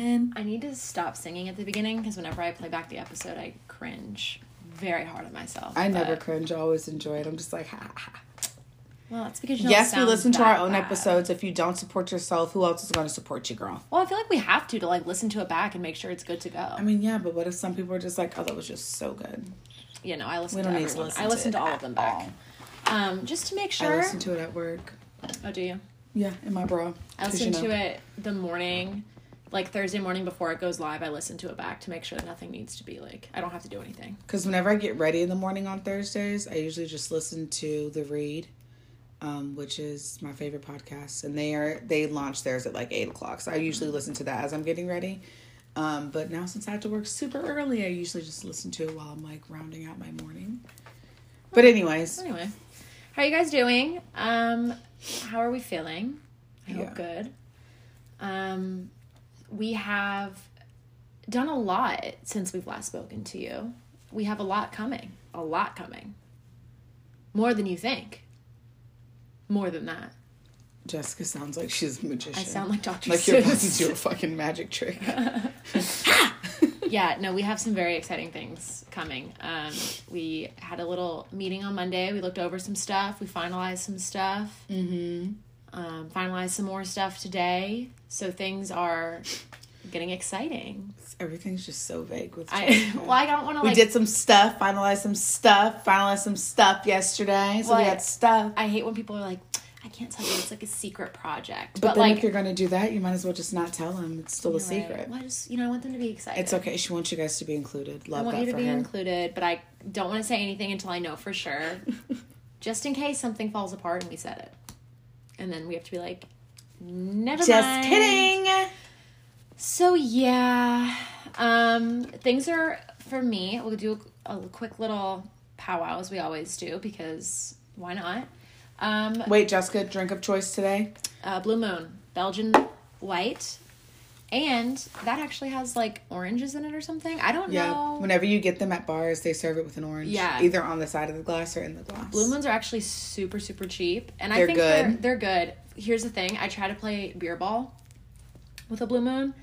one. I need to stop singing at the beginning because whenever I play back the episode, I cringe very hard at myself. I never cringe. I always enjoy it. I'm just like, ha, ha. Well, that's because you don't sound we listen to our own episodes. If you don't support yourself, who else is going to support you, girl? Well, I feel like we have to like listen to it back and make sure it's good to go. I mean, yeah, but what if some people are just like, oh, that was just so good? You know, I listen to everyone. I listen to all of them back. Just to make sure. I listen to it at work. Oh, do you? Yeah, in my bra. I listen to it the morning, like Thursday morning before it goes live. I listen to it back to make sure that nothing needs to be like, I don't have to do anything. Because whenever I get ready in the morning on Thursdays, I usually just listen to The Read. Which is my favorite podcast, and they launch theirs at like 8 o'clock. So I usually listen to that as I'm getting ready. But now since I have to work super early, I usually just listen to it while I'm like rounding out my morning. But anyway, how are you guys doing? How are we feeling? I hope good. We have done a lot since we've last spoken to you. We have a lot coming, more than you think. More than that. Jessica sounds like she's a magician. I sound like Dr. Seuss. Like you're about to do a fucking magic trick. Yeah, no, we have some very exciting things coming. We had a little meeting on Monday. We looked over some stuff. We finalized some stuff. Mm-hmm. Finalized some more stuff today. So things are getting exciting. Everything's just so vague with Jessica. I don't want to like... We did some stuff, finalized some stuff yesterday, so we had stuff. I hate when people are like, I can't tell you, it's like a secret project. But then like, if you're going to do that, you might as well just not tell them. It's still a secret. Right. Well, I want them to be excited. It's okay. She wants you guys to be included. Love that for her. I want you to be included, but I don't want to say anything until I know for sure. Just in case something falls apart and we said it. And then we have to be like, never mind. Just kidding! So, yeah, things are, for me, we'll do a quick little powwow as we always do, because why not? Wait, Jessica, drink of choice today? Blue Moon, Belgian White, and that actually has, like, oranges in it or something. I don't know. Whenever you get them at bars, they serve it with an orange. Yeah. Either on the side of the glass or in the glass. Blue Moons are actually super, super cheap, and I think they're good. Here's the thing. I try to play beer ball with a Blue Moon.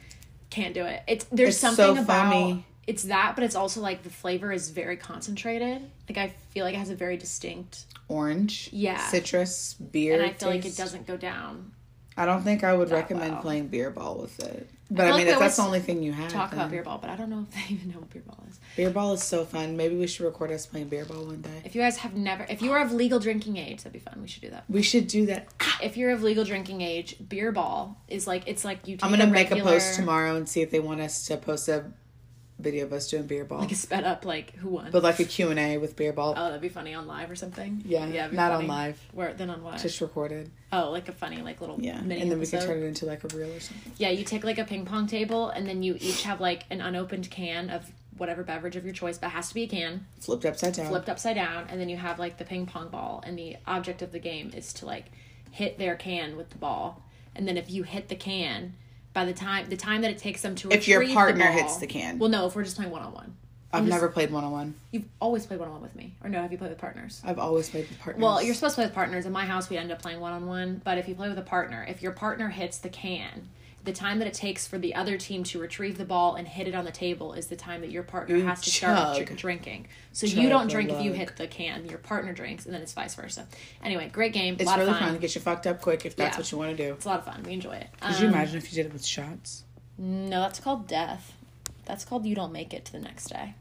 Can't do it. There's something so about foamy. It's that, but it's also like the flavor is very concentrated. Like I feel like it has a very distinct orange, citrus beer. And I feel taste. Like it doesn't go down. I don't think I would recommend playing beer ball with it. But I mean, if that's the only thing you have. Talk about beer ball, but I don't know if they even know what beer ball is. Beer ball is so fun. Maybe we should record us playing beer ball one day. If you are of legal drinking age, that'd be fun. We should do that. If you're of legal drinking age, beer ball is like, it's like you take I'm going to make a post tomorrow and see if they want us to post a video of us doing beer ball. Like a sped up, like who won? But like a Q&A with beer ball. Oh, that'd be funny on live or something? Yeah it'd be not funny. On live. Where then on what? Just recorded. Oh, like a funny like little mini and then episode. We can turn it into like a reel or something. Yeah, you take like a ping pong table and then you each have like an unopened can of whatever beverage of your choice, but it has to be a can. Flipped upside down and then you have like the ping pong ball and the object of the game is to like hit their can with the ball. And then if you hit the can... By the time that it takes them to retrieve the ball. If your partner hits the can. Well, no, if we're just playing one-on-one. I've never played one-on-one. You've always played one-on-one with me. Or no, have you played with partners? I've always played with partners. Well, you're supposed to play with partners. In my house, we end up playing one-on-one. But if you play with a partner, if your partner hits the can, the time that it takes for the other team to retrieve the ball and hit it on the table is the time that your partner has to start drinking. So you don't drink if you hit the can. Your partner drinks, and then it's vice versa. Anyway, great game. It's really fun. It gets you fucked up quick if that's what you want to do. It's a lot of fun. We enjoy it. Could you imagine if you did it with shots? No, that's called death. That's called you don't make it to the next day.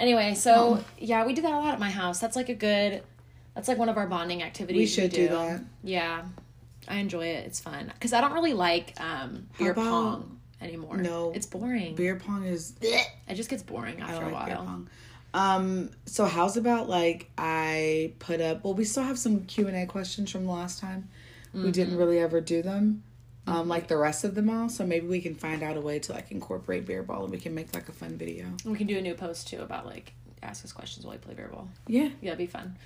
Anyway, so, we do that a lot at my house. That's like that's like one of our bonding activities. We should do that. Yeah. I enjoy it. It's fun. Because I don't really like beer pong anymore. No. It's boring. Beer pong is... It just gets boring after a while. Beer pong. So how's about, like, I put up... Well, we still have some Q&A questions from the last time. Mm-hmm. We didn't really ever do them, like the rest of them all. So maybe we can find out a way to, like, incorporate beer ball and we can make, like, a fun video. And we can do a new post, too, about, like, ask us questions while we play beer ball. Yeah. Yeah, it'd be fun.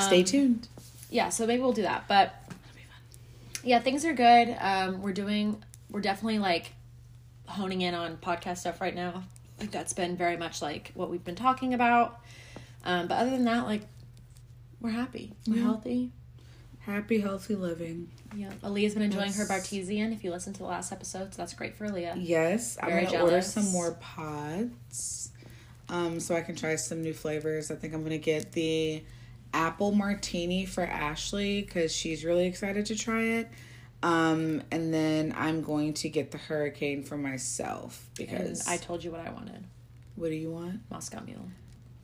Stay tuned. Yeah, so maybe we'll do that. But... Yeah, things are good. We're definitely like honing in on podcast stuff right now. Like that's been very much like what we've been talking about. But other than that, like we're happy. We're healthy. Happy, healthy living. Yeah. Aaliyah's been enjoying her Bartesian, if you listened to the last episode, so that's great for Aaliyah. Yes. Very I'm going to order some more pods so I can try some new flavors. I think I'm going to get the apple martini for Ashley because she's really excited to try it. And then I'm going to get the hurricane for myself because... And I told you what I wanted. What do you want? Moscow Mule.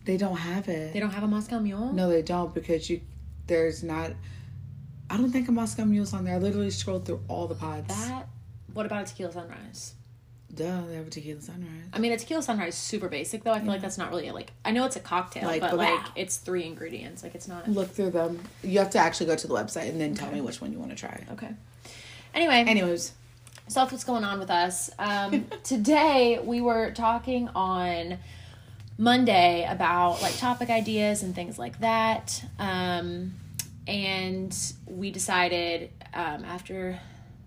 They don't have it. They don't have a Moscow Mule? No, they don't because there's not... I don't think a Moscow Mule's on there. I literally scrolled through all the pods. What about a tequila sunrise? Duh, they have a tequila sunrise. I mean, a tequila sunrise is super basic, though. I feel like that's not really, I know it's a cocktail, but it's 3 ingredients. It's not... Look through them. You have to actually go to the website and then tell me which one you want to try. Okay. Anyways. So that's what's going on with us. Today, we were talking on Monday about, topic ideas and things like that. And we decided, after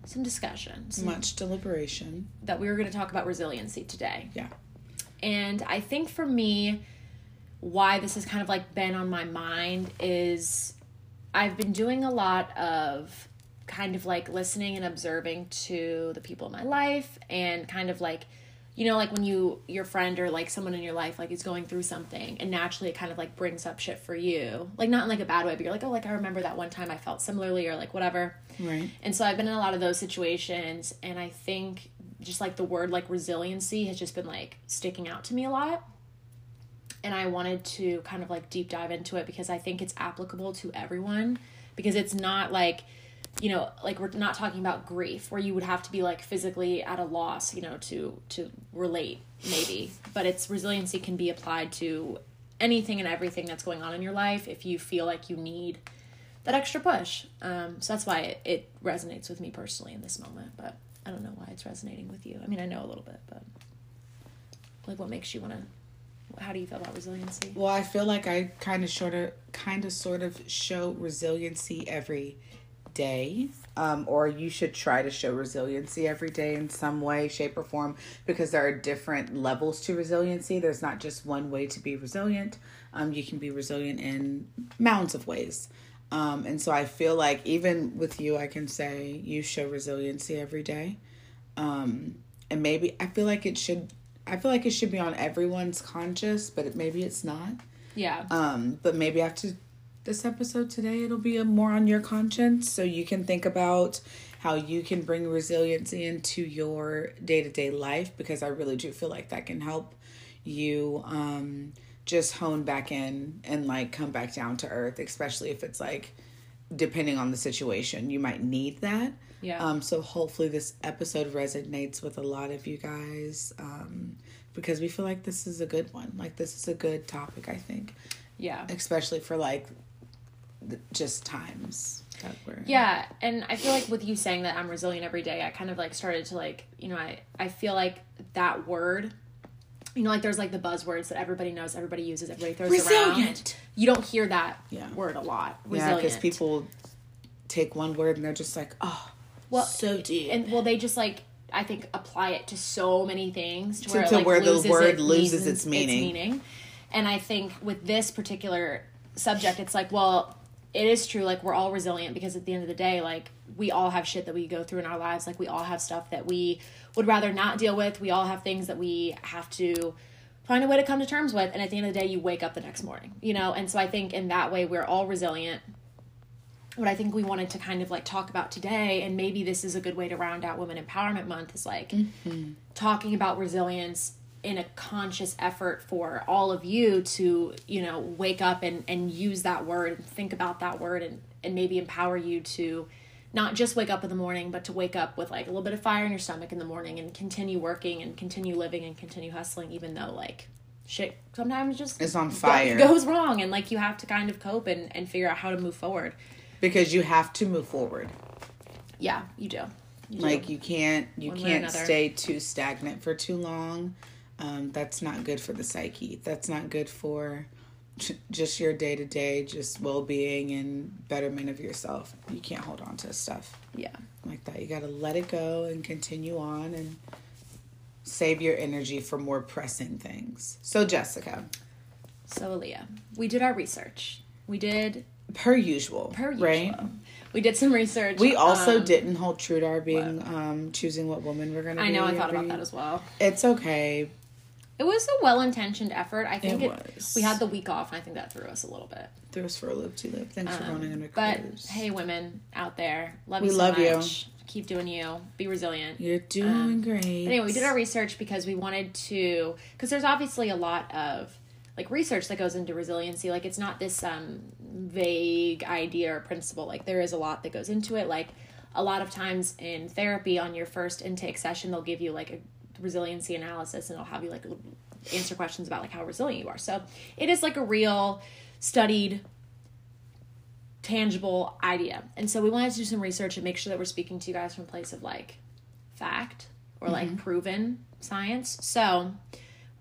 some discussion, much deliberation, that we were going to talk about resiliency today. Yeah. And I think for me, why this has kind of been on my mind is I've been doing a lot of kind of listening and observing to the people in my life and kind of when your friend or someone in your life is going through something and naturally it kind of brings up shit for you. Not in a bad way, but you're I remember that one time I felt similarly or whatever. Right. And so I've been in a lot of those situations, and I think just the word resiliency has just been sticking out to me a lot. And I wanted to kind of deep dive into it because I think it's applicable to everyone, because it's not we're not talking about grief where you would have to be physically at a loss, to relate maybe, but it's resiliency can be applied to anything and everything that's going on in your life if you feel you need that extra push. So that's why it resonates with me personally in this moment, but I don't know why it's resonating with you. I mean, I know a little bit, but what makes you want to... How do you feel about resiliency? Well, I feel like I kind of sort of show resiliency every day, or you should try to show resiliency every day in some way, shape, or form, because there are different levels to resiliency. There's not just one way to be resilient. You can be resilient in mounds of ways. And so I feel like even with you, I can say you show resiliency every day. And maybe I feel like it should be on everyone's conscious, but maybe it's not. Yeah. But maybe I have to... This episode today, it'll be more on your conscience, so you can think about how you can bring resiliency into your day-to-day life, because I really do feel like that can help you just hone back in and come back down to earth, especially if it's depending on the situation, you might need that. Yeah. So hopefully this episode resonates with a lot of you guys, because we feel like this is a good one. This is a good topic, I think. Yeah. Especially for just times that we're... Yeah, and I feel with you saying that I'm resilient every day, I kind of started to I feel like that word, there's the buzzwords that everybody knows, everybody uses, everybody throws around. Resilient! You don't hear that word a lot. Resilient. Yeah, because people take one word and they're just so deep. And they just I think apply it to so many things to where the word loses its meaning. And I think with this particular subject, it's it is true, we're all resilient because at the end of the day, we all have shit that we go through in our lives. We all have stuff that we would rather not deal with. We all have things that we have to find a way to come to terms with. And at the end of the day, you wake up the next morning, And so I think in that way, we're all resilient. What I think we wanted to kind of talk about today, and maybe this is a good way to round out Women Empowerment Month, is talking about resilience in a conscious effort for all of you to, wake up and use that word and think about that word and maybe empower you to not just wake up in the morning, but to wake up with a little bit of fire in your stomach in the morning and continue working and continue living and continue hustling, even though shit sometimes just... It's on fire. Goes wrong and you have to kind of cope and figure out how to move forward. Because you have to move forward. Yeah, you do. You can't stay too stagnant for too long. That's not good for the psyche. That's not good for just your day-to-day, just well-being and betterment of yourself. You can't hold on to stuff that. You got to let it go and continue on and save your energy for more pressing things. So, Jessica. So, Aaliyah, we did our research. We did... Per usual, right? We did some research. We also didn't hold true to our being choosing what woman we're gonna be. I know, I thought about that as well. It's okay. It was a well-intentioned effort. I think we had the week off, and I think that threw us a little bit. Threw us for a loop, too. Thanks for running under cruise. But, hey, women out there, love you so much. We love you. Keep doing you. Be resilient. You're doing great. Anyway, we did our research because we wanted to... Because there's obviously a lot of, like, research that goes into resiliency. Like, it's not this vague idea or principle. Like, there is a lot that goes into it. Like, a lot of times in therapy, on your first intake session, they'll give you, like, a resiliency analysis, and it'll have you like answer questions about like how resilient you are. So it is like a real studied, tangible idea. And so we wanted to do some research and make sure that we're speaking to you guys from a place of like fact or like proven science. So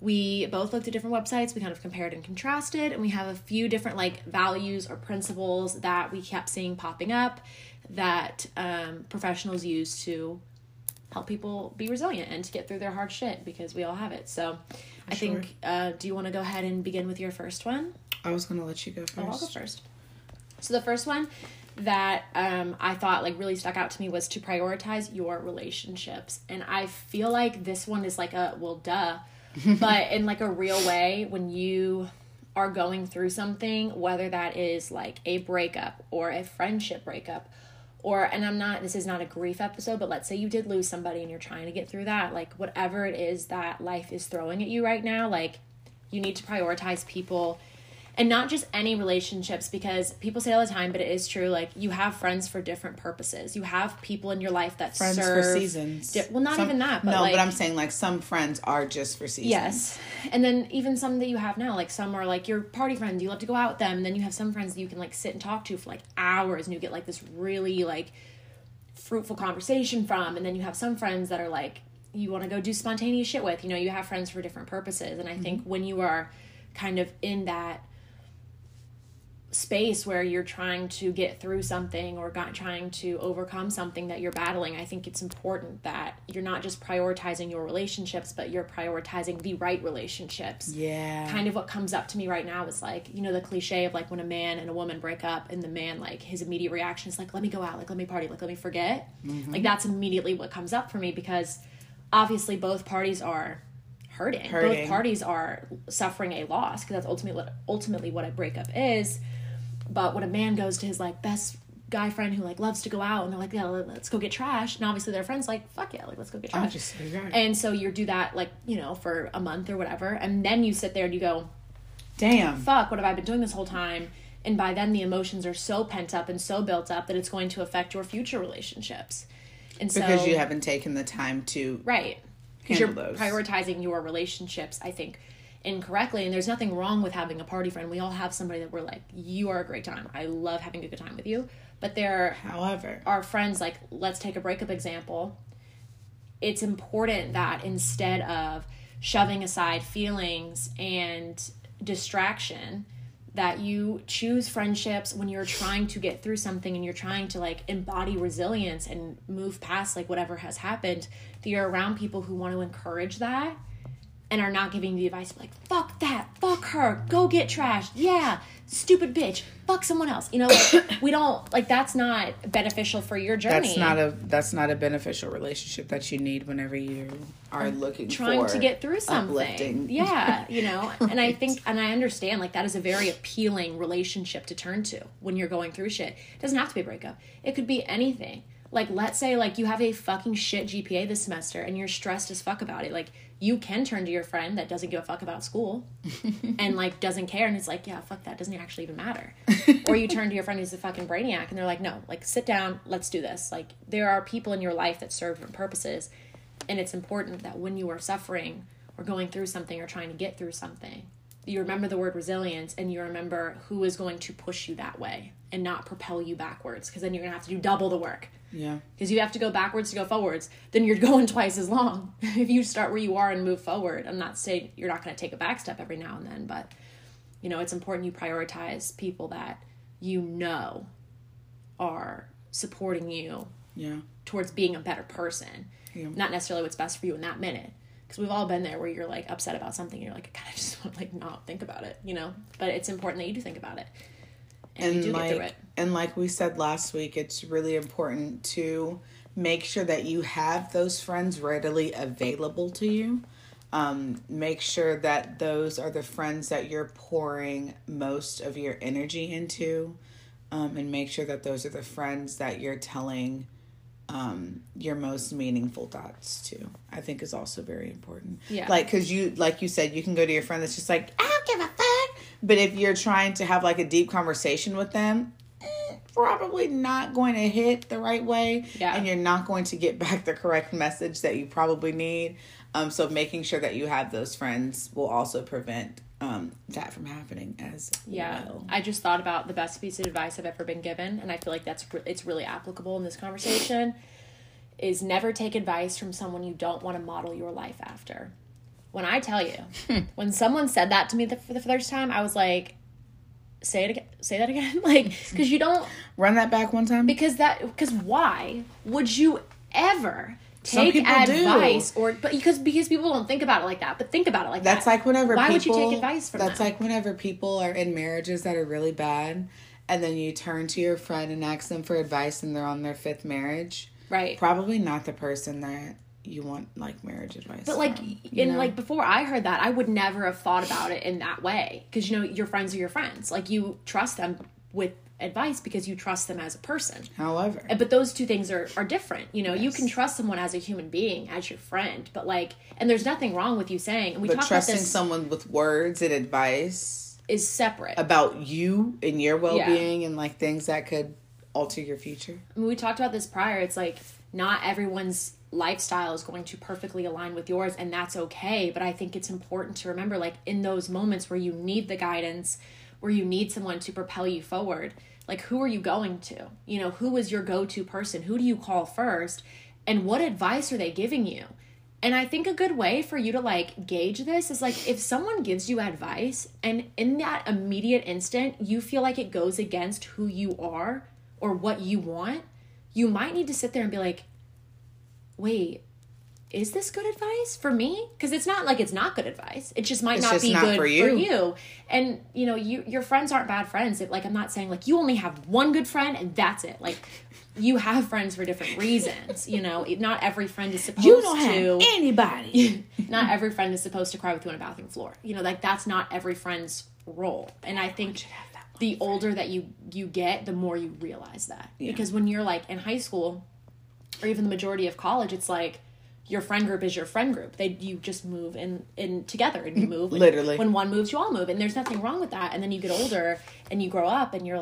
we both looked at different websites. We kind of compared and contrasted, and we have a few different like values or principles that we kept seeing popping up that professionals use to help people be resilient and to get through their hard shit, because we all have it. So I think, do you want to go ahead and begin with your first one? I was going to let you go first. Oh, I'll go first. So the first one that I thought like really stuck out to me was to prioritize your relationships. And I feel like this one is like a, well, duh, but in like a real way, when you are going through something, whether that is like a breakup or a friendship breakup, or, and I'm not, this is not a grief episode, but let's say you did lose somebody and you're trying to get through that. Like, whatever it is that life is throwing at you right now, like, you need to prioritize people, and not just any relationships, because people say all the time, but it is true, like, you have friends for different purposes. You have people in your life that serve. Friends for seasons. Well, not even that, but no, like, but I'm saying, like, some friends are just for seasons. Yes. And then even some that you have now, like, some are, like, your party friends. You love to go out with them. And then you have some friends that you can, like, sit and talk to for, like, hours. And you get, like, this really, like, fruitful conversation from. And then you have some friends that are, like, you want to go do spontaneous shit with. You know, you have friends for different purposes. And I think when you are kind of in that space where you're trying to get through something or trying to overcome something that you're battling, I think it's important that you're not just prioritizing your relationships, but you're prioritizing the right relationships. Yeah. Kind of what comes up to me right now is like, you know, the cliche of like when a man and a woman break up and the man, like his immediate reaction is like, let me go out, like let me party, like let me forget. Like that's immediately what comes up for me, because obviously both parties are hurting. Both parties are suffering a loss, because that's ultimately what a breakup is. But when a man goes to his, like, best guy friend who, like, loves to go out, and they're like, yeah, let's go get trash. And obviously their friend's like, fuck yeah, like, let's go get trash. And so you do that, like, you know, for a month or whatever. And then you sit there and you go, damn, fuck, what have I been doing this whole time? And by then the emotions are so pent up and so built up that it's going to affect your future relationships. And so, because you haven't taken the time to handle those. Because you're prioritizing your relationships, I think, incorrectly. And there's nothing wrong with having a party friend. We all have somebody that we're like, you are a great time, I love having a good time with you. But however, our friends, like, let's take a breakup example. It's important that instead of shoving aside feelings and distraction, that you choose friendships when you're trying to get through something and you're trying to like embody resilience and move past like whatever has happened, that you're around people who want to encourage that and are not giving you the advice like, fuck that, fuck her, go get trashed, yeah, stupid bitch, fuck someone else. You know, like, we don't, like, that's not beneficial for your journey. That's not a beneficial relationship that you need whenever you are looking trying to get through something. Uplifting. Yeah, you know, right. And I think, and I understand, like, that is a very appealing relationship to turn to when you're going through shit. It doesn't have to be a breakup. It could be anything. Like, let's say, like, you have a fucking shit GPA this semester and you're stressed as fuck about it. Like, you can turn to your friend that doesn't give a fuck about school and, like, doesn't care. And it's like, yeah, fuck that. Doesn't actually even matter. Or you turn to your friend who's a fucking brainiac and they're like, no, like, sit down. Let's do this. Like, there are people in your life that serve different purposes. And it's important that when you are suffering or going through something or trying to get through something, you remember the word resilience and you remember who is going to push you that way and not propel you backwards, because then you're going to have to do double the work. Yeah. Because you have to go backwards to go forwards. Then you're going twice as long. If you start where you are and move forward, I'm not saying you're not going to take a back step every now and then, but, you know, it's important you prioritize people that you know are supporting you towards being a better person. Yeah. Not necessarily what's best for you in that minute. Because we've all been there where you're, like, upset about something and you're like, God, I just want to, like, not think about it, you know? But it's important that you do think about it. And you do get through it. And like we said last week, it's really important to make sure that you have those friends readily available to you. Make sure that those are the friends that you're pouring most of your energy into. And make sure that those are the friends that you're telling your most meaningful thoughts to, I think is also very important. Yeah. Like, cause you, like you said, you can go to your friend that's just like, I don't give a fuck. But if you're trying to have like a deep conversation with them, probably not going to hit the right way. Yeah. And you're not going to get back the correct message that you probably need. So making sure that you have those friends will also prevent that from happening as well. I just thought about the best piece of advice I've ever been given, and I feel like it's really applicable in this conversation, is never take advice from someone you don't want to model your life after. When I tell you, when someone said that to me for the first time, I was like, say that again, like, because you don't run that back one time, because why would you ever take advice do. Or because people don't think about it like that, but think about it like that's that. That's like whenever why people, would you take advice from that's them? Like whenever people are in marriages that are really bad, and then you turn to your friend and ask them for advice, and they're on their fifth marriage. Right. Probably not the person that you want like marriage advice. But like from, like before I heard that, I would never have thought about it in that way, because your friends are your friends. Like you trust them with advice because you trust them as a person. However, but those two things are different. Yes. You can trust someone as a human being, as your friend, but and there's nothing wrong with you saying. And but trusting about this, someone with words and advice is separate about you and your well-being and things that could alter your future. I mean, we talked about this prior. It's not everyone's lifestyle is going to perfectly align with yours, and that's okay. But I think it's important to remember, in those moments where you need the guidance, where you need someone to propel you forward, who are you going to? Who is your go-to person? Who do you call first? And what advice are they giving you? And I think a good way for you to gauge this is if someone gives you advice and in that immediate instant you feel like it goes against who you are or what you want, you might need to sit there and be like, wait, is this good advice for me? Because it's not it's not good advice. It just might not be good for you. And, your friends aren't bad friends. I'm not saying, you only have one good friend and that's it. You have friends for different reasons. Not every friend is supposed to... You don't have anybody. Not every friend is supposed to cry with you on a bathroom floor. That's not every friend's role. And I think the older that you get, the more you realize that. Yeah. Because when you're, in high school or even the majority of college, it's your friend group is your friend group. You just move in together, and you move. Literally. When one moves, you all move. And there's nothing wrong with that. And then you get older and you grow up and you're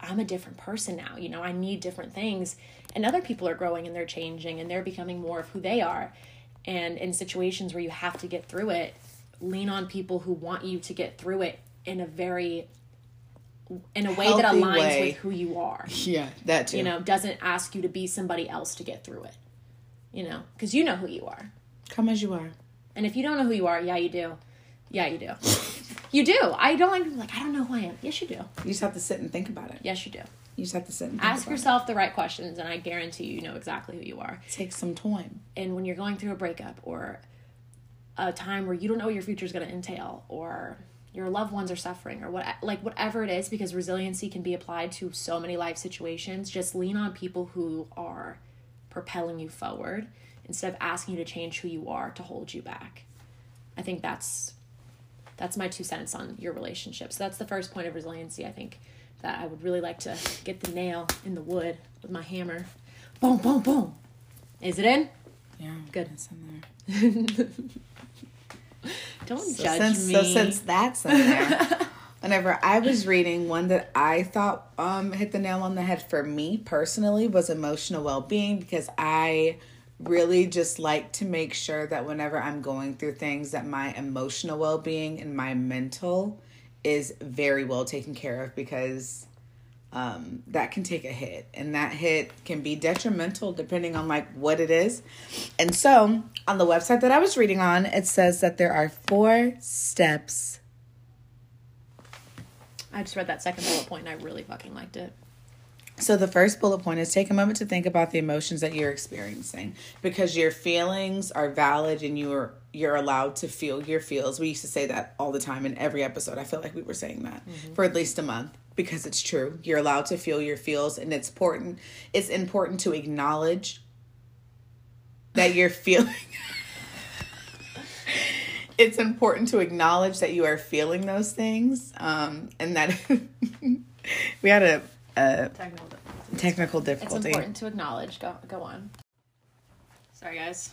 I'm a different person now. I need different things. And other people are growing and they're changing and they're becoming more of who they are. And in situations where you have to get through it, lean on people who want you to get through it in a way healthy that aligns with who you are. Yeah, that too. Doesn't ask you to be somebody else to get through it. Because you know who you are. Come as you are. And if you don't know who you are, yeah, you do. Yeah, you do. You do. I don't like people I don't know who I am. Yes, you do. You just have to sit and think about it. Yes, you do. You just have to sit and think about it. Ask yourself the right questions, and I guarantee you know exactly who you are. Take some time. And when you're going through a breakup or a time where you don't know what your future is going to entail, or your loved ones are suffering, or whatever it is, because resiliency can be applied to so many life situations, just lean on people who are propelling you forward instead of asking you to change who you are to hold you back. I think that's my 2 cents on your relationship. So that's the first point of resiliency, I think, that I would really like to get the nail in the wood with my hammer. Boom, boom, boom. Is it in? Yeah. Good. It's in there. Don't judge me. So since that's in there, whenever I was reading, one that I thought hit the nail on the head for me personally was emotional well-being, because I really just like to make sure that whenever I'm going through things that my emotional well-being and my mental is very well taken care of, because that can take a hit, and that hit can be detrimental depending on what it is. And so on the website that I was reading on, it says that there are 4 steps. I just read that second bullet point and I really fucking liked it. So the first bullet point is take a moment to think about the emotions that you're experiencing, because your feelings are valid and you're allowed to feel your feels. We used to say that all the time in every episode. I feel like we were saying that for at least a month. because it's true. You're allowed to feel your feels, and it's important. It's important to acknowledge that you're feeling. It's important to acknowledge that you are feeling those things, and that we had a technical difficulty. It's important to acknowledge. Go on. Sorry, guys.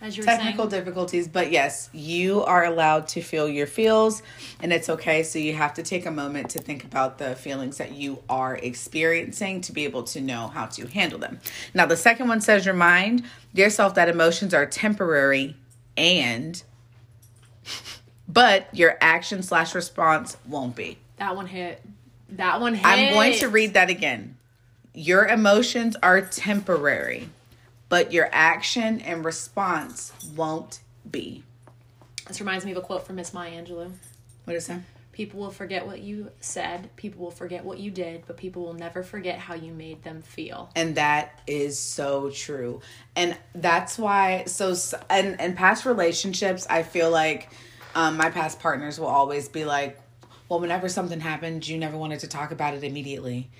As you were saying. Technical difficulties, but yes, you are allowed to feel your feels, and it's okay. So you have to take a moment to think about the feelings that you are experiencing to be able to know how to handle them. Now, the second one says remind yourself that emotions are temporary but your action/response won't be. That one hit. I'm going to read that again. Your emotions are temporary, but your action and response won't be. This reminds me of a quote from Miss Maya Angelou. What is that? People will forget what you said, people will forget what you did, but people will never forget how you made them feel. And that is so true. And that's why, and past relationships, I feel like my past partners will always be like, well, whenever something happened, you never wanted to talk about it immediately.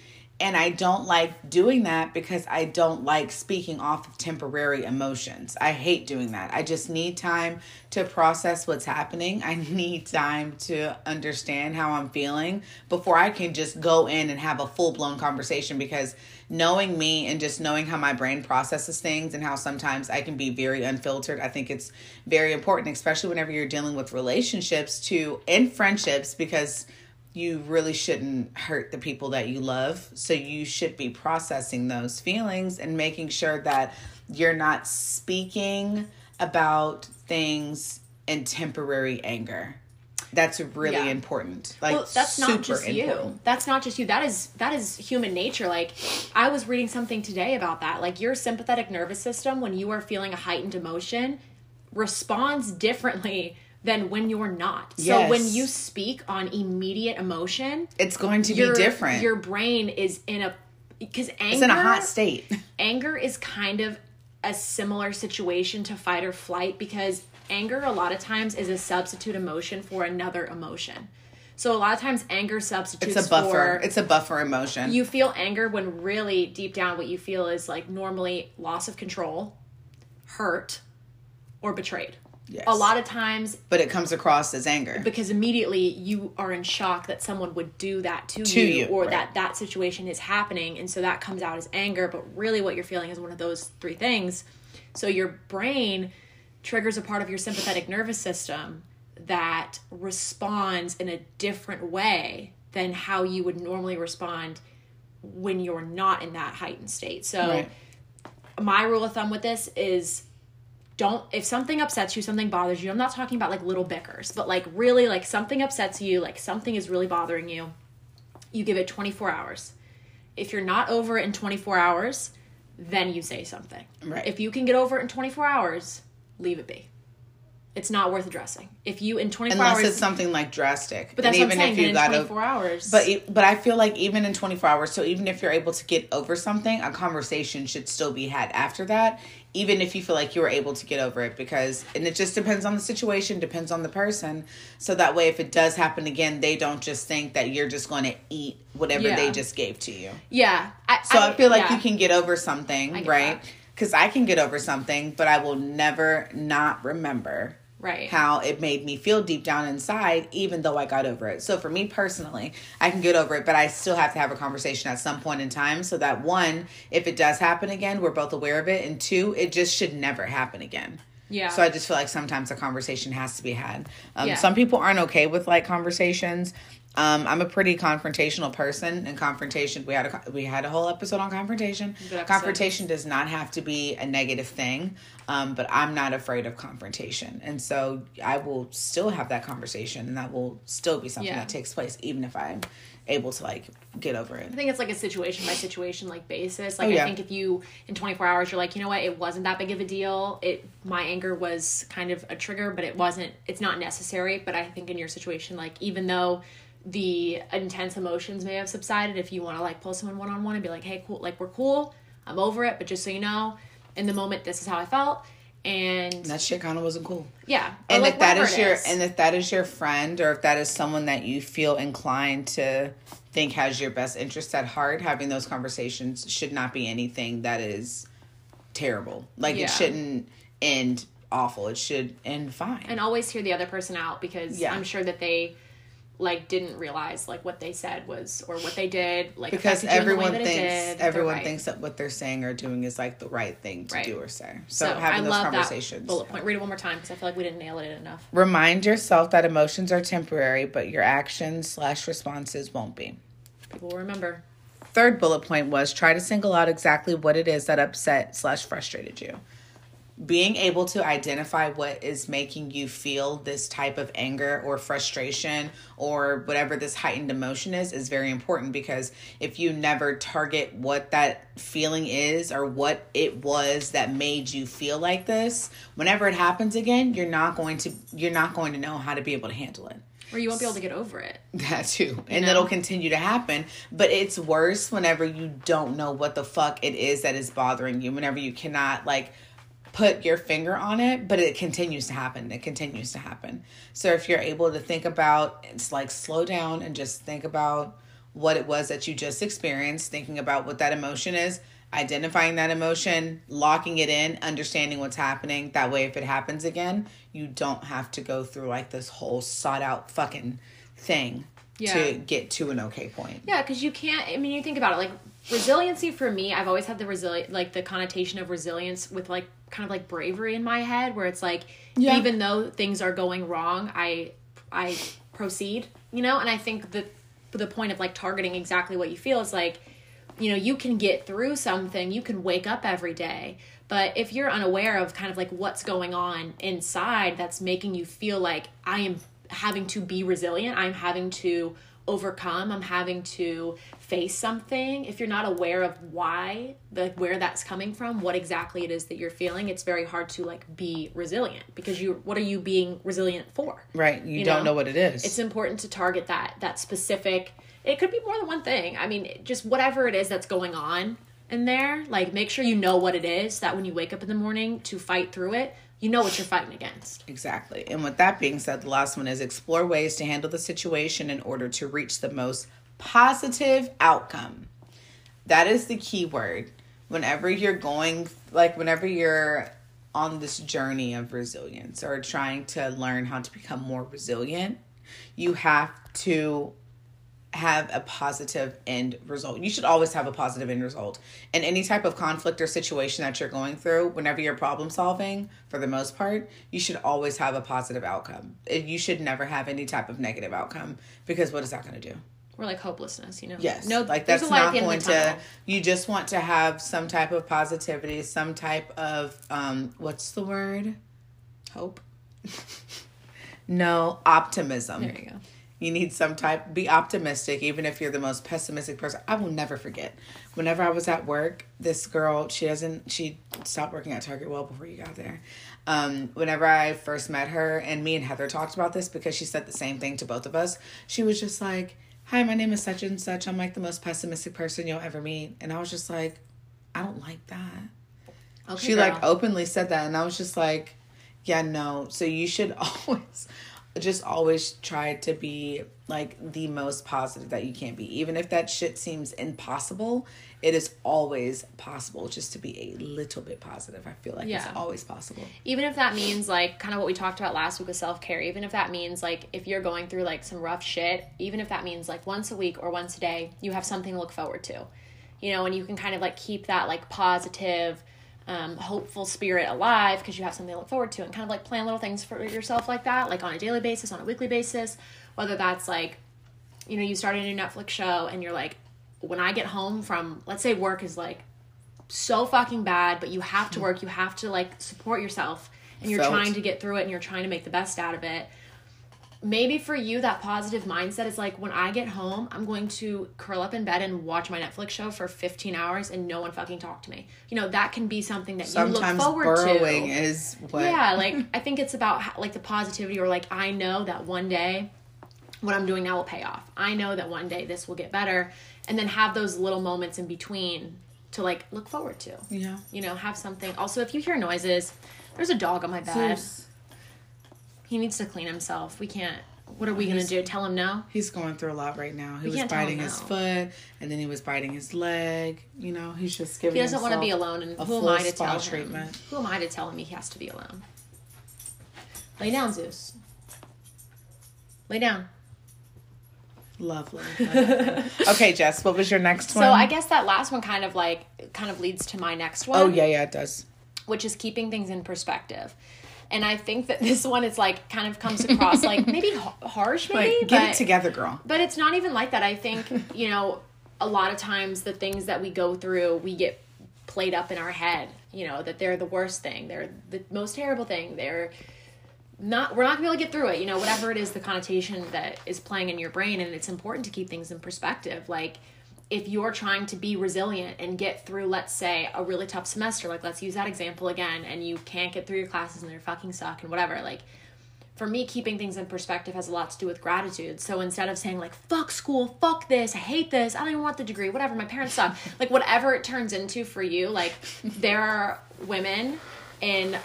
And I don't like doing that because I don't like speaking off of temporary emotions. I hate doing that. I just need time to process what's happening. I need time to understand how I'm feeling before I can just go in and have a full-blown conversation, because knowing me and just knowing how my brain processes things and how sometimes I can be very unfiltered, I think it's very important, especially whenever you're dealing with relationships and friendships, because you really shouldn't hurt the people that you love. So you should be processing those feelings and making sure that you're not speaking about things in temporary anger. That's really important. Like, well, that's super not just important. You. That's not just you. That is human nature. Like, I was reading something today about that. Like, your sympathetic nervous system, when you are feeling a heightened emotion, responds differently than when you're not. Yes. So when you speak on immediate emotion, it's going to be different. Your brain is it's in a hot state. Anger is kind of a similar situation to fight or flight, because anger a lot of times is a substitute emotion for another emotion. So a lot of times anger substitutes for... It's a buffer emotion. You feel anger when really deep down what you feel is like normally loss of control, hurt, or betrayed. Yes. A lot of times. But it comes across as anger. Because immediately you are in shock that someone would do that to you or right. that situation is happening. And so that comes out as anger. But really what you're feeling is one of those three things. So your brain triggers a part of your sympathetic nervous system that responds in a different way than how you would normally respond when you're not in that heightened state. So right. My rule of thumb with this is... if something upsets you, something bothers you, I'm not talking about like little bickers, but like really like something upsets you, like something is really bothering you, you give it 24 hours. If you're not over it in 24 hours, then you say something. Right. If you can get over it in 24 hours, leave it be. It's not worth addressing. If you in 24 hours... Unless it's something like drastic. But that's what I'm saying, in 24 hours. But I feel like even in 24 hours, so even if you're able to get over something, a conversation should still be had after that, even if you feel like you were able to get over it, because... And it just depends on the situation, depends on the person. So that way, if it does happen again, they don't just think that you're just going to eat whatever they just gave to you. Yeah. I feel like you can get over something, right? Because I can get over something, but I will never not remember... Right. How it made me feel deep down inside, even though I got over it. So for me personally, I can get over it, but I still have to have a conversation at some point in time so that, one, if it does happen again, we're both aware of it. And two, it just should never happen again. Yeah. So I just feel like sometimes a conversation has to be had. Some people aren't okay with like conversations. I'm a pretty confrontational person, and we had a whole episode on confrontation. Confrontation does not have to be a negative thing, but I'm not afraid of confrontation. And so I will still have that conversation, and that will still be something that takes place, even if I'm able to like get over it. I think it's like a situation by situation like basis. Like I think if you in 24 hours you're like, you know what, it wasn't that big of a deal. My anger was kind of a trigger, but it's not necessary. But I think in your situation, like even though the intense emotions may have subsided, if you want to like pull someone one-on-one and be like, hey, cool, like we're cool, I'm over it, but just so you know, in the moment this is how I felt, And that shit kind of wasn't cool. Yeah. And like, if that is your is. And if that is your friend, or if that is someone that you feel inclined to think has your best interests at heart, having those conversations should not be anything that is terrible. Like, yeah. It shouldn't end awful. It should end fine. And always hear the other person out, because yeah. I'm sure that they like didn't realize like what they said was, or what they did, like, because everyone thinks that what they're saying or doing is like the right thing to do or say. So having those conversations. That bullet point. Read it one more time, because I feel like we didn't nail it enough. Remind yourself that emotions are temporary, but your actions / responses won't be. People will remember. Third bullet point was try to single out exactly what it is that upset / frustrated you. Being able to identify what is making you feel this type of anger or frustration or whatever this heightened emotion is very important, because if you never target what that feeling is or what it was that made you feel like this, whenever it happens again, you're not going to know how to be able to handle it. Or you won't be able to get over it. That too. And it'll continue to happen. But it's worse whenever you don't know what the fuck it is that is bothering you, whenever you cannot like put your finger on it, but it continues to happen. It continues to happen. So if you're able to think about, it's like slow down and just think about what it was that you just experienced, thinking about what that emotion is, identifying that emotion, locking it in, understanding what's happening. That way, if it happens again, you don't have to go through like this whole sought out fucking thing to get to an okay point. Yeah, because you can't, I mean, you think about it, like resiliency for me, I've always had the connotation of resilience with like kind of like bravery in my head, where it's like, even though things are going wrong, I proceed, you know? And I think that the point of like targeting exactly what you feel is like, you know, you can get through something, you can wake up every day, but if you're unaware of kind of like what's going on inside that's making you feel like I am having to be resilient, I'm having to overcome, I'm having to face something. If you're not aware of why, where that's coming from, what exactly it is that you're feeling, it's very hard to like be resilient, because what are you being resilient for? Right. You don't know what it is. It's important to target that specific, it could be more than one thing. I mean, just whatever it is that's going on in there, like make sure you know what it is, that when you wake up in the morning to fight through it, you know what you're fighting against. Exactly. And with that being said, the last one is explore ways to handle the situation in order to reach the most positive outcome. That is the key word. Whenever you're on this journey of resilience or trying to learn how to become more resilient, you have to have a positive end result. You should always have a positive end result. And any type of conflict or situation that you're going through, whenever you're problem solving, for the most part, you should always have a positive outcome. You should never have any type of negative outcome, because what is that going to do? Or like hopelessness, you know? Yes. No, like that's not going to, you just want to have some type of positivity, some type of, what's the word? Hope? No, optimism. There you go. You need be optimistic, even if you're the most pessimistic person. I will never forget. Whenever I was at work, this girl, she stopped working at Target well before you got there. Whenever I first met her, and me and Heather talked about this because she said the same thing to both of us. She was just like, hi, my name is such and such. I'm like the most pessimistic person you'll ever meet. And I was just like, I don't like that. Okay, she girl. Like openly said that. And I was just like, yeah, no. So you should always try to be like the most positive that you can be. Even if that shit seems impossible, it is always possible just to be a little bit positive. I feel like it's always possible. Even if that means like kind of what we talked about last week with self-care, even if that means like if you're going through like some rough shit, even if that means like once a week or once a day, you have something to look forward to, you know, and you can kind of like keep that like positive, hopeful spirit alive, because you have something to look forward to, and kind of like plan little things for yourself like that, like on a daily basis, on a weekly basis, whether that's like, you know, you start a new Netflix show and you're like, when I get home from, let's say work is like so fucking bad, but you have to work, you have to like support yourself, and you're trying to get through it, and you're trying to make the best out of it. Maybe for you, that positive mindset is like, when I get home, I'm going to curl up in bed and watch my Netflix show for 15 hours and no one fucking talk to me. You know, that can be something that sometimes you look forward to. Sometimes burrowing is what... Yeah, like, I think it's about like the positivity, or like, I know that one day what I'm doing now will pay off. I know that one day this will get better. And then have those little moments in between to like look forward to. Yeah. You know, have something. Also, if you hear noises... There's a dog on my bed. Zeus. He needs to clean himself. We can't. What are we going to do? Tell him no? He's going through a lot right now. He was biting his foot, and then he was biting his leg. You know, he's just giving himself a full spa treatment. He doesn't want to be alone, and who am I to tell him? Who am I to tell him he has to be alone? Lay down, Zeus. Lay down. Lovely. Okay, Jess, what was your next one? So I guess that last one kind of leads to my next one. Oh, yeah, it does. Which is keeping things in perspective. And I think that this one is like kind of comes across like maybe harsh, maybe. Like, get it together, girl. But it's not even like that. I think, you know, a lot of times the things that we go through, we get played up in our head, you know, that they're the worst thing. They're the most terrible thing. We're not going to be able to get through it. You know, whatever it is, the connotation that is playing in your brain. And it's important to keep things in perspective. Like, if you're trying to be resilient and get through, let's say, a really tough semester, like, let's use that example again, and you can't get through your classes and they're fucking suck and whatever, like, for me, keeping things in perspective has a lot to do with gratitude. So instead of saying, like, fuck school, fuck this, I hate this, I don't even want the degree, whatever, my parents suck, like, whatever it turns into for you, like, there are women in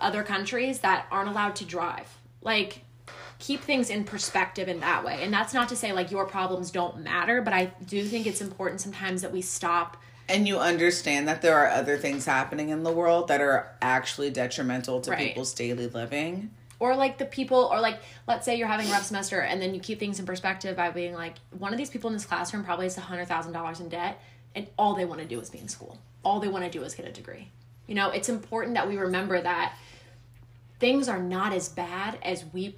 other countries that aren't allowed to drive. Like, keep things in perspective in that way. And that's not to say, like, your problems don't matter, but I do think it's important sometimes that we stop. And you understand that there are other things happening in the world that are actually detrimental to people's daily living. Or, like, the people, or, like, let's say you're having a rough semester, and then you keep things in perspective by being, like, one of these people in this classroom probably has $100,000 in debt, and all they want to do is be in school. All they want to do is get a degree. You know, it's important that we remember that things are not as bad as we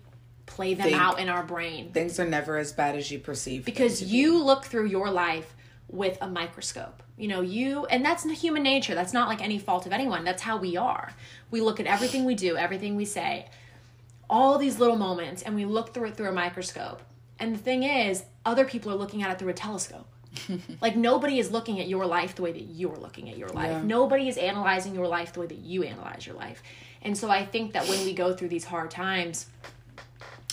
play them out in our brain. Things are never as bad as you perceive. Because you look through your life with a microscope. You know, and that's human nature. That's not like any fault of anyone. That's how we are. We look at everything we do, everything we say, all these little moments, and we look through it through a microscope. And the thing is, other people are looking at it through a telescope. Like, nobody is looking at your life the way that you're looking at your life. Yeah. Nobody is analyzing your life the way that you analyze your life. And so I think that when we go through these hard times,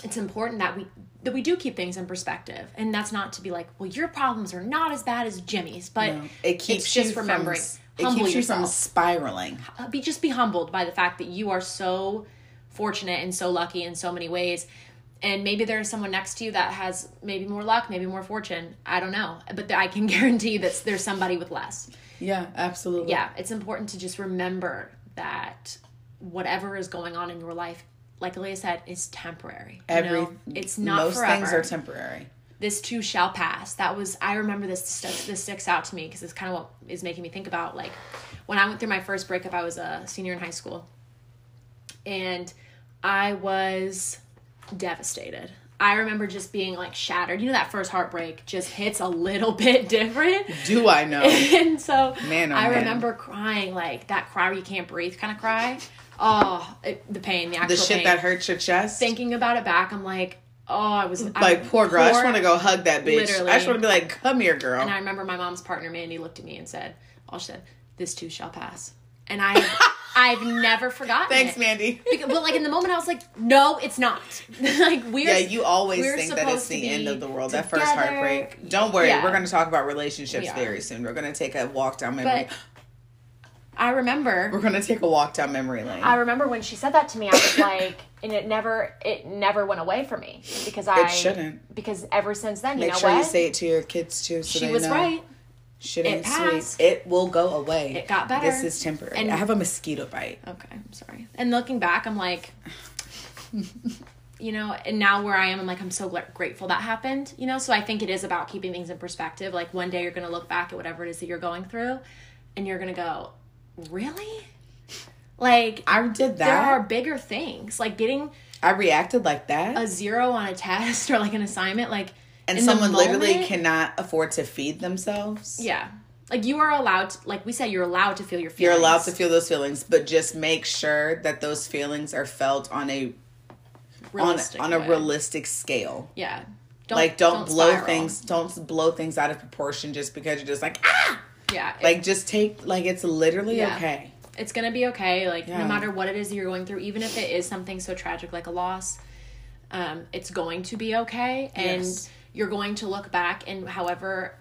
it's important that we do keep things in perspective. And that's not to be like, well, your problems are not as bad as Jimmy's, but it keeps you from spiraling. Just be humbled by the fact that you are so fortunate and so lucky in so many ways. And maybe there's someone next to you that has maybe more luck, maybe more fortune. I don't know. But I can guarantee that there's somebody with less. Yeah, absolutely. Yeah, it's important to just remember that whatever is going on in your life, like Aaliyah said, it's temporary. It's not forever. Most things are temporary. This too shall pass. I remember this sticks out to me because it's kind of what is making me think about, like, when I went through my first breakup, I was a senior in high school. And I was devastated. I remember just being, like, shattered. You know, that first heartbreak just hits a little bit different. Do I know? And so I remember crying, like, that cry where you can't breathe kind of cry. Oh, the pain, the actual pain. That hurts your chest. Thinking about it back, I'm like, oh, poor girl. I just want to go hug that bitch. Literally. I just want to be like, come here, girl. And I remember my mom's partner, Mandy, looked at me and said, this too shall pass. And I've never forgotten. Thanks, Mandy. But, like, in the moment, I was like, no, it's not. Like, you always think that it's the end of the world, together. That first heartbreak. Don't worry. Yeah. We're going to talk about relationships very soon. We're going to take a walk down memory lane. We're going to take a walk down memory lane. I remember when she said that to me, I was like, and it never went away from me because it shouldn't. Because ever since then, you know what? Make sure you say it to your kids too. So she was right. Shit ain't sweet. It will go away. It got better. This is temporary. And I have a mosquito bite. Okay, I'm sorry. And looking back, I'm like, you know, and now where I am, I'm like, I'm so grateful that happened, you know? So I think it is about keeping things in perspective. Like, one day you're going to look back at whatever it is that you're going through and you're going to go, really? Like, I did that. There are bigger things. Like, I reacted like that. A 0 on a test or, like, an assignment. Like, and someone literally cannot afford to feed themselves. Yeah. Like, you are allowed to, like we said, you're allowed to feel your feelings. You're allowed to feel those feelings, but just make sure that those feelings are felt on a realistic scale. Yeah. Don't blow things out of proportion just because you're just like, ah! Yeah. It's literally okay. It's going to be okay. Like, no matter what it is you're going through, even if it is something so tragic like a loss, it's going to be okay. And you're going to look back and however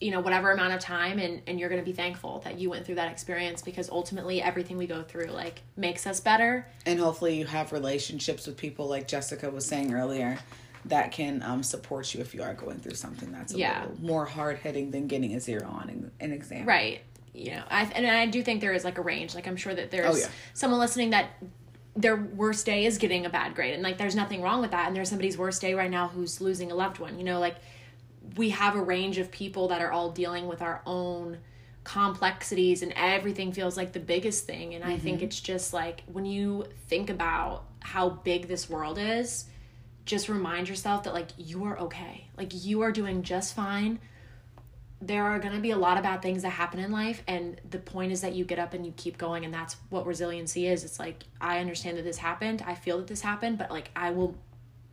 you know, whatever amount of time, and you're going to be thankful that you went through that experience, because ultimately everything we go through, like, makes us better. And hopefully you have relationships with people, like Jessica was saying earlier, that can support you if you are going through something that's a little more hard-hitting than getting a zero on an exam. Right. You know, I do think there is, like, a range. Like, I'm sure that there's someone listening that their worst day is getting a bad grade, and, like, there's nothing wrong with that, and there's somebody's worst day right now who's losing a loved one, you know, like, we have a range of people that are all dealing with our own complexities, and everything feels like the biggest thing. And I think it's just like, when you think about how big this world is, just remind yourself that, like, you are okay. Like, you are doing just fine. There are going to be a lot of bad things that happen in life. And the point is that you get up and you keep going. And that's what resiliency is. It's like, I understand that this happened. I feel that this happened, but, like, I will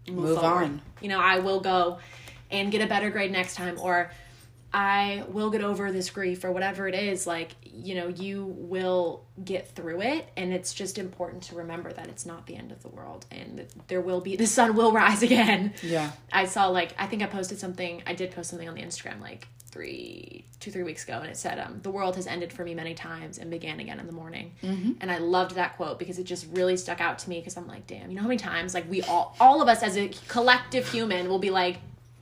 move on. You know, I will go and get a better grade next time, or I will get over this grief, or whatever it is. Like, you know, you will get through it, and it's just important to remember that it's not the end of the world, and there will be, the sun will rise again. Yeah. I saw, like, I think I posted something, I did post something on the Instagram, like, two, 3 weeks ago, and it said, the world has ended for me many times and began again in the morning. Mm-hmm. And I loved that quote, because it just really stuck out to me, because I'm like, damn, you know how many times, like, we all of us as a collective human will be like,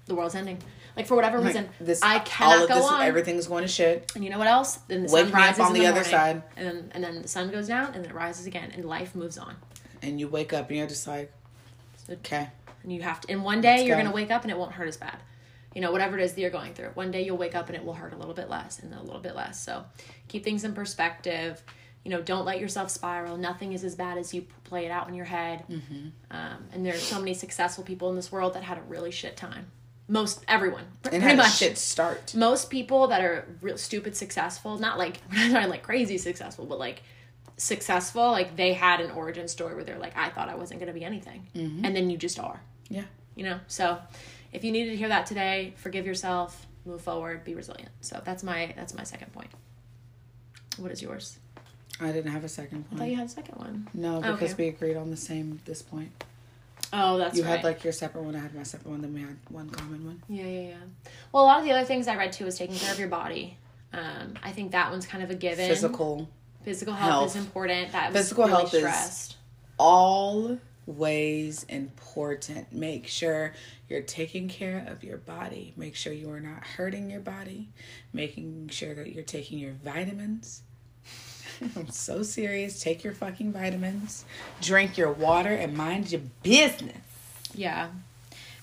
the world's ending. Like, for whatever reason, I cannot go on. Everything's going to shit. And you know what else? Then the sun rises on the other side. And then the sun goes down, and then it rises again, and life moves on. And you wake up, and you're just like, okay. And you have to. And one day, you're going to wake up, and it won't hurt as bad. You know, whatever it is that you're going through. One day, you'll wake up, and it will hurt a little bit less, and a little bit less. So, keep things in perspective. You know, don't let yourself spiral. Nothing is as bad as you play it out in your head. Mm-hmm. And there's so many successful people in this world that had a really shit time. Most people that are real stupid successful, not like, we're not talking like crazy successful, but like successful, like they had an origin story where they're like, I thought I wasn't going to be anything. Mm-hmm. And then you just are. Yeah. You know, so if you needed to hear that today, forgive yourself, move forward, be resilient. So that's my second point. What is yours? I didn't have a second point. I thought you had a second one. No, because we agreed on this point. Oh, that's right. You had, like, your separate one, I had my separate one, then we had one common one. Yeah. Well, a lot of the other things I read, too, was taking care of your body. I think that one's kind of a given. Physical health is important. That was physical really health stressed. Is always important. Make sure you're taking care of your body. Make sure you are not hurting your body. Making sure that you're taking your vitamins. I'm so serious. Take your fucking vitamins. Drink your water and mind your business. Yeah.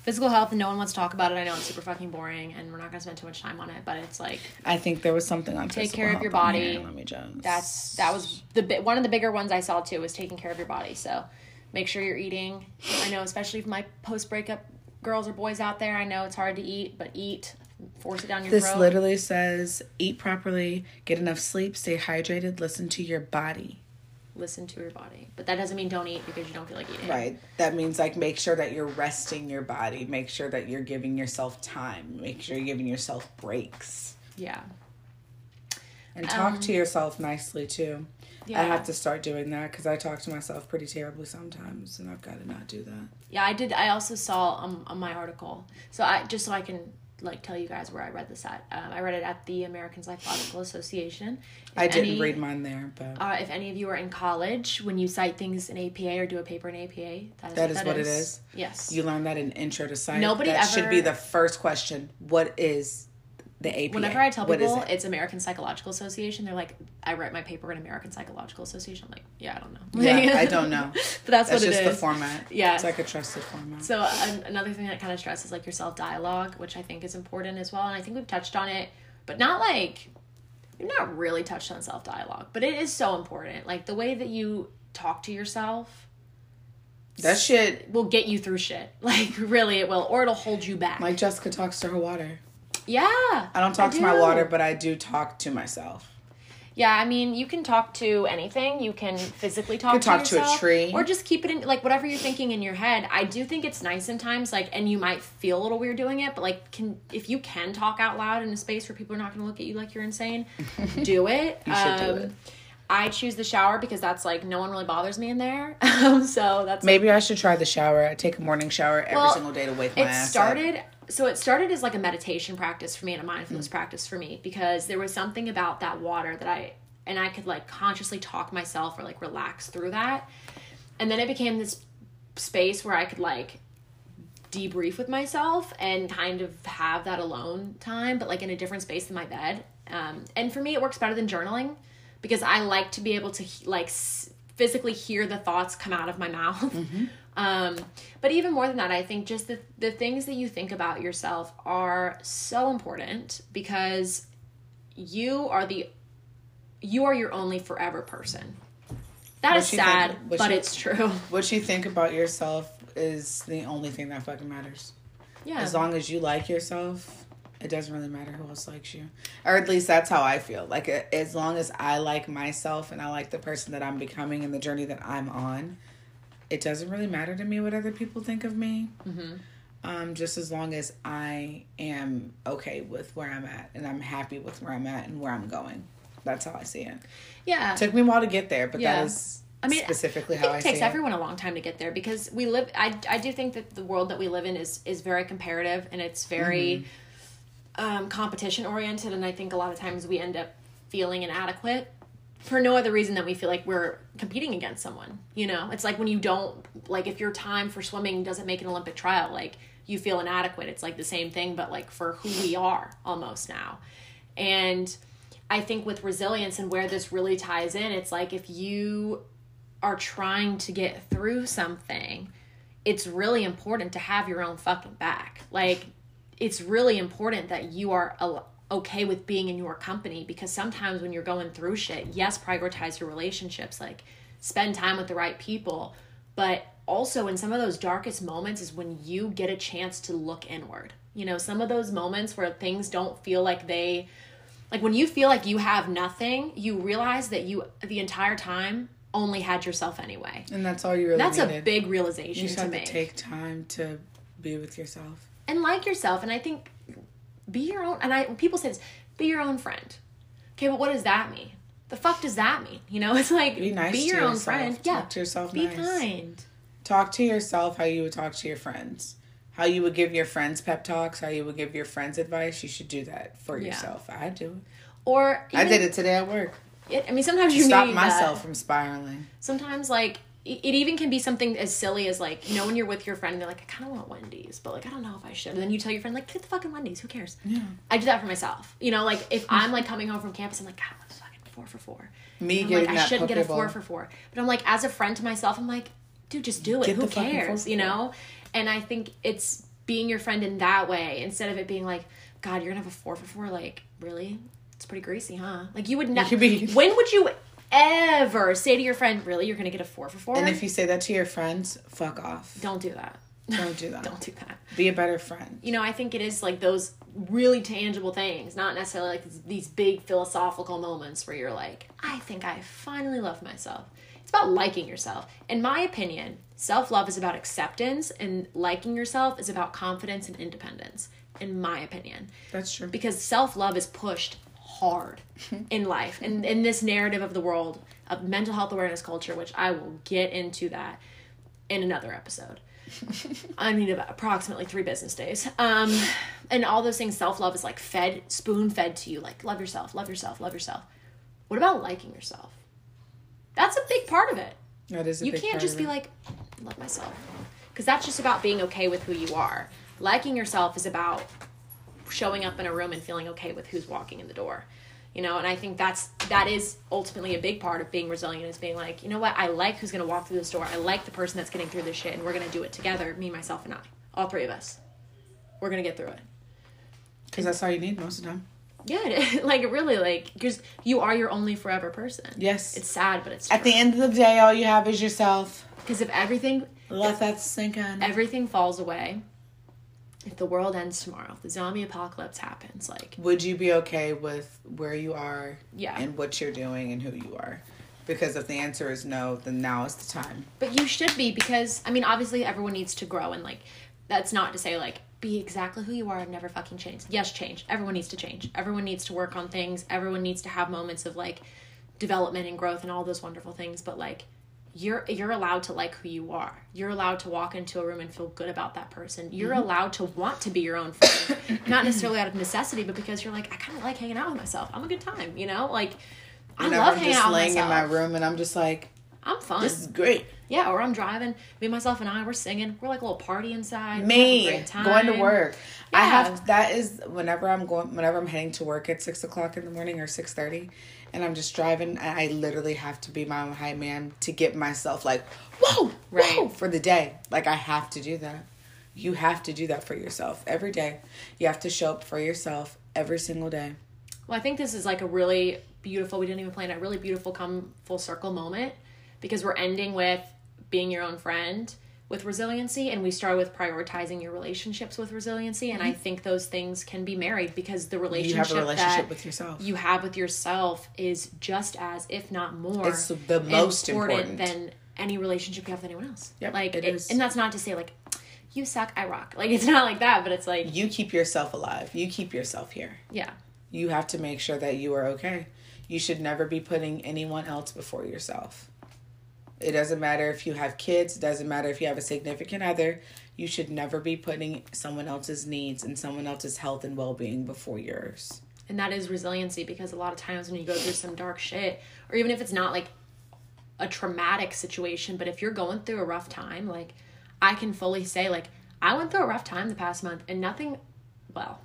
Physical health, no one wants to talk about it. I know it's super fucking boring, and we're not going to spend too much time on it, but it's like, I think there was something on take care of your body. Mommy Jones. That was one of the bigger ones I saw too, was taking care of your body. So make sure you're eating. I know, especially for my post-breakup girls or boys out there, I know it's hard to eat, but eat. Force it down your throat. This literally says, eat properly, get enough sleep, stay hydrated, listen to your body. Listen to your body. But that doesn't mean don't eat because you don't feel like eating. Right. That means, like, make sure that you're resting your body. Make sure that you're giving yourself time. Make sure you're giving yourself breaks. Yeah. And talk to yourself nicely, too. Yeah. I have to start doing that because I talk to myself pretty terribly sometimes, and I've got to not do that. Yeah, I did. I also saw on my article. So I can... like tell you guys where I read this at. I read it at the American Psychological Association. I didn't read mine there, but if any of you are in college, when you cite things in APA or do a paper in APA, that is what it is. Yes, you learn that in Intro to Psych. That should be the first question. What is the APA? Whenever I tell people it's American Psychological Association, they're like, I write my paper in American Psychological Association. I'm like, yeah, I don't know. Yeah, I don't know. But that's what it is. It's just the format. Yeah. It's like a trusted format. So another thing that kind of stresses, like, your self-dialogue, which I think is important as well. And I think we've touched on it, but we've not really touched on self-dialogue. But it is so important. Like, the way that you talk to yourself... that shit... will get you through shit. Like, really, it will. Or it'll hold you back. Like, Jessica talks to her water. Yeah. I don't talk to my water, but I do talk to myself. Yeah, I mean, you can talk to anything. You can physically talk to yourself, to a tree. Or just keep it in, like, whatever you're thinking in your head. I do think it's nice sometimes, like, and you might feel a little weird doing it, but, like, if you can talk out loud in a space where people are not going to look at you like you're insane, do it. You should do it. I choose the shower because that's, like, no one really bothers me in there. So that's... maybe I should try the shower. I take a morning shower every single day to wake my ass up. It started... So it started as like a meditation practice for me and a mindfulness practice for me, because there was something about that water that I could like consciously talk myself or like relax through that. And then it became this space where I could like debrief with myself and kind of have that alone time, but like in a different space than my bed. And for me, it works better than journaling, because I like to be able to like physically hear the thoughts come out of my mouth. Mm-hmm. But even more than that, I think just the things that you think about yourself are so important, because you are your only forever person. That is sad, but it's true. What you think about yourself is the only thing that fucking matters. Yeah. As long as you like yourself, it doesn't really matter who else likes you. Or at least that's how I feel. Like, as long as I like myself and I like the person that I'm becoming and the journey that I'm on, it doesn't really matter to me what other people think of me. Mm-hmm. Just as long as I am okay with where I'm at and I'm happy with where I'm at and where I'm going. That's how I see it. Yeah. It took me a while to get there, but that is specifically how I see it. It takes everyone a long time to get there, because we live... I do think that the world that we live in is very comparative, and it's very competition-oriented, and I think a lot of times we end up feeling inadequate for no other reason than we feel like we're competing against someone, you know? It's like when you don't... Like, if your time for swimming doesn't make an Olympic trial, like, you feel inadequate. It's like the same thing, but like for who we are almost now. And... I think with resilience and where this really ties in, it's like if you are trying to get through something, it's really important to have your own fucking back. Like, it's really important that you are okay with being in your company, because sometimes when you're going through shit, yes, prioritize your relationships, like spend time with the right people. But also in some of those darkest moments is when you get a chance to look inward. You know, some of those moments where things don't feel like they... Like, when you feel like you have nothing, you realize that you, the entire time, only had yourself anyway. And that's all you really needed. That's a big realization to make. You just have to take time to be with yourself. And like yourself. And I think, be your own... And people say this, be your own friend. Okay, but what does that mean? The fuck does that mean? You know, it's like, be nice to yourself. Be your own friend. Yeah. Talk to yourself nice. Be kind. Talk to yourself how you would talk to your friends. How you would give your friends pep talks, how you would give your friends advice. You should do that for yourself. I do. Or even, I did it today at work. Sometimes you stop myself from spiraling. Sometimes, like, it even can be something as silly as, like, you know, when you're with your friend and they're like, I kind of want Wendy's, but, like, I don't know if I should. And then you tell your friend, like, get the fucking Wendy's. Who cares? Yeah. I do that for myself. You know, like, if I'm, like, coming home from campus, I'm like, God, I want fucking 4 for $4. Me getting that I shouldn't get a 4 for $4. But I'm like, as a friend to myself, I'm like, dude, just do it. Who cares? You know? And I think it's being your friend in that way, instead of it being like, God, you're going to have a 4 for $4. Like, really? It's pretty greasy, huh? Like, you would never... When would you ever say to your friend, really, you're going to get a 4 for $4? And if you say that to your friends, fuck off. Don't do that. Don't do that. Don't do that. Be a better friend. You know, I think it is like those really tangible things, not necessarily like these big philosophical moments where you're like, I think I finally love myself. It's about liking yourself. In my opinion, self-love is about acceptance, and liking yourself is about confidence and independence, in my opinion. That's true. Because self-love is pushed hard in life. And in this narrative of the world, of mental health awareness culture, which I will get into that in another episode. I mean, about approximately 3 business days. And all those things, self-love is like spoon-fed to you. Like, love yourself, love yourself, love yourself. What about liking yourself? That's a big part of it. That is a big part of it. You can't just be like, love myself. Because that's just about being okay with who you are. Liking yourself is about showing up in a room and feeling okay with who's walking in the door. You know, and I think that is ultimately a big part of being resilient, is being like, you know what, I like who's going to walk through this door. I like the person that's getting through this shit, and we're going to do it together, me, myself, and I. All 3 of us. We're going to get through it. Because that's all you need most of the time. Yeah, like, really, like, because you are your only forever person. Yes. It's sad, but it's true. At the end of the day, all you have is yourself. Because if everything... Let that sink in. Everything falls away. If the world ends tomorrow, if the zombie apocalypse happens, like... Would you be okay with where you are and what you're doing and who you are? Because if the answer is no, then now is the time. But you should be, because, I mean, obviously everyone needs to grow, and, like, that's not to say, like, be exactly who you are and never fucking change. Yes, change. Everyone needs to change. Everyone needs to work on things. Everyone needs to have moments of, like, development and growth and all those wonderful things. But, like, you're allowed to like who you are. You're allowed to walk into a room and feel good about that person. You're mm-hmm. allowed to want to be your own friend, not necessarily out of necessity, but because you're like, I kind of like hanging out with myself. I'm a good time, you know? Like, I love hanging out with myself. I'm just laying in my room and I'm just like, I'm fun. This is great. Yeah, or I'm driving. Me, myself, and I, we're singing. We're like a little party inside. Me, we're having a great time. Going to work. Yeah. Whenever I'm heading to work at 6 o'clock in the morning or 6:30, and I'm just driving, I literally have to be my own hype man to get myself like, whoa, right. whoa, for the day. Like, I have to do that. You have to do that for yourself every day. You have to show up for yourself every single day. Well, I think this is like a really beautiful, we didn't even plan it, a really beautiful come full circle moment. Because we're ending with being your own friend with resiliency, and we start with prioritizing your relationships with resiliency. And mm-hmm. I think those things can be married, because the relationship with yourself you have with yourself is just as, if not more, it's the most important than any relationship you have with anyone else. Yep, like it is. And that's not to say like you suck, I rock. Like, it's not like that, but it's like you keep yourself alive. You keep yourself here. Yeah. You have to make sure that you are okay. You should never be putting anyone else before yourself. It doesn't matter if you have kids. It doesn't matter if you have a significant other. You should never be putting someone else's needs and someone else's health and well-being before yours. And that is resiliency, because a lot of times when you go through some dark shit, or even if it's not like a traumatic situation, but if you're going through a rough time, like I can fully say like I went through a rough time the past month, and nothing, well,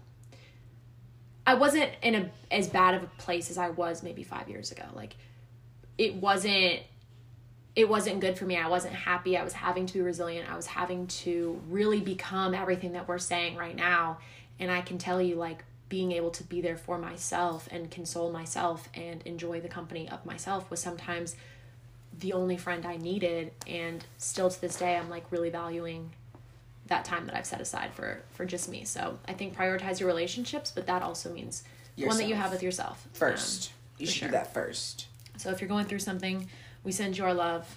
I wasn't in as bad of a place as I was maybe 5 years ago. Like it wasn't good for me. I wasn't happy. I was having to be resilient. I was having to really become everything that we're saying right now. And I can tell you, like, being able to be there for myself and console myself and enjoy the company of myself was sometimes the only friend I needed. And still to this day, I'm like really valuing that time that I've set aside for just me. So I think prioritize your relationships, but that also means the one that you have with yourself. First. You should do that first. So if you're going through something, we send you our love.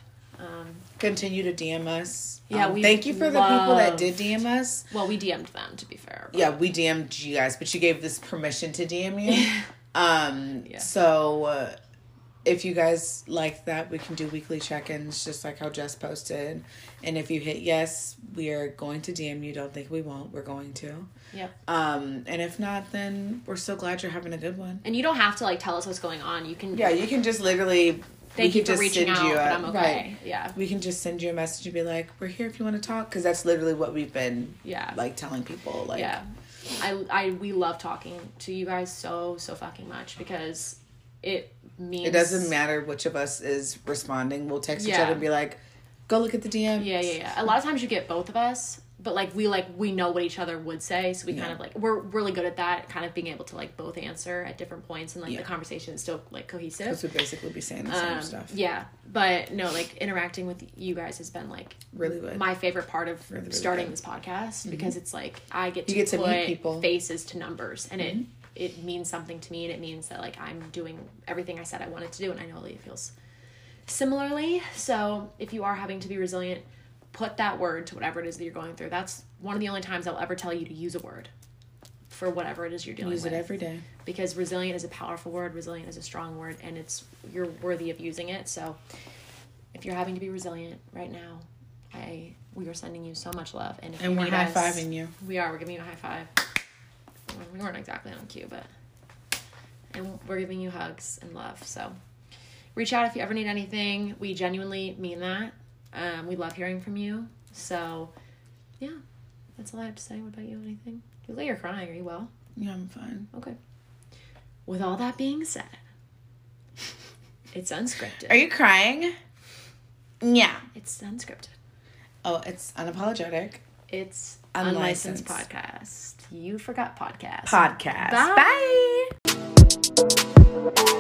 Continue to DM us. Yeah, we thank you for the people that did DM us. Well, we DM'd them, to be fair. Yeah, we DM'd you guys, but you gave this permission to DM you. Yeah. So if you guys like that, we can do weekly check-ins, just like how Jess posted. And if you hit yes, we are going to DM you. Don't think we won't. We're going to. Yep. And if not, then we're so glad you're having a good one. And you don't have to like tell us what's going on. You can. Yeah, you can just literally. Thank you for reaching out, but I'm okay. Right. Yeah. We can just send you a message and be like, we're here if you want to talk. Because that's literally what we've been like telling people. Like, yeah. We love talking to you guys so fucking much, because it means... It doesn't matter which of us is responding. We'll text each other and be like, go look at the DMs. Yeah. A lot of times you get both of us, but we know what each other would say. So we kind of we're really good at that, kind of being able to both answer at different points, and the conversation is still cohesive. Because we basically be saying the same stuff. Yeah. But no, interacting with you guys has been really good. My favorite part of really starting good. This podcast, mm-hmm. because it's I get to meet people, faces to numbers, and mm-hmm. it means something to me, and it means that I'm doing everything I said I wanted to do, and I know it feels similarly. So if you are having to be resilient, put that word to whatever it is that you're going through. That's one of the only times I'll ever tell you to use a word for whatever it is you're dealing with. Use it every day. Because resilient is a powerful word. Resilient is a strong word, and you're worthy of using it. So if you're having to be resilient right now, we are sending you so much love. And we're high-fiving you. We are. We're giving you a high five. We weren't exactly on cue, but... And we're giving you hugs and love. So reach out if you ever need anything. We genuinely mean that. We love hearing from you. So, yeah. That's all I have to say. What about you? Anything? You look like you're crying. Are you well? Yeah, I'm fine. Okay. With all that being said, it's unscripted. Are you crying? Yeah. It's unscripted. Oh, it's unapologetic. It's unlicensed podcast. You forgot podcast. Bye. Bye.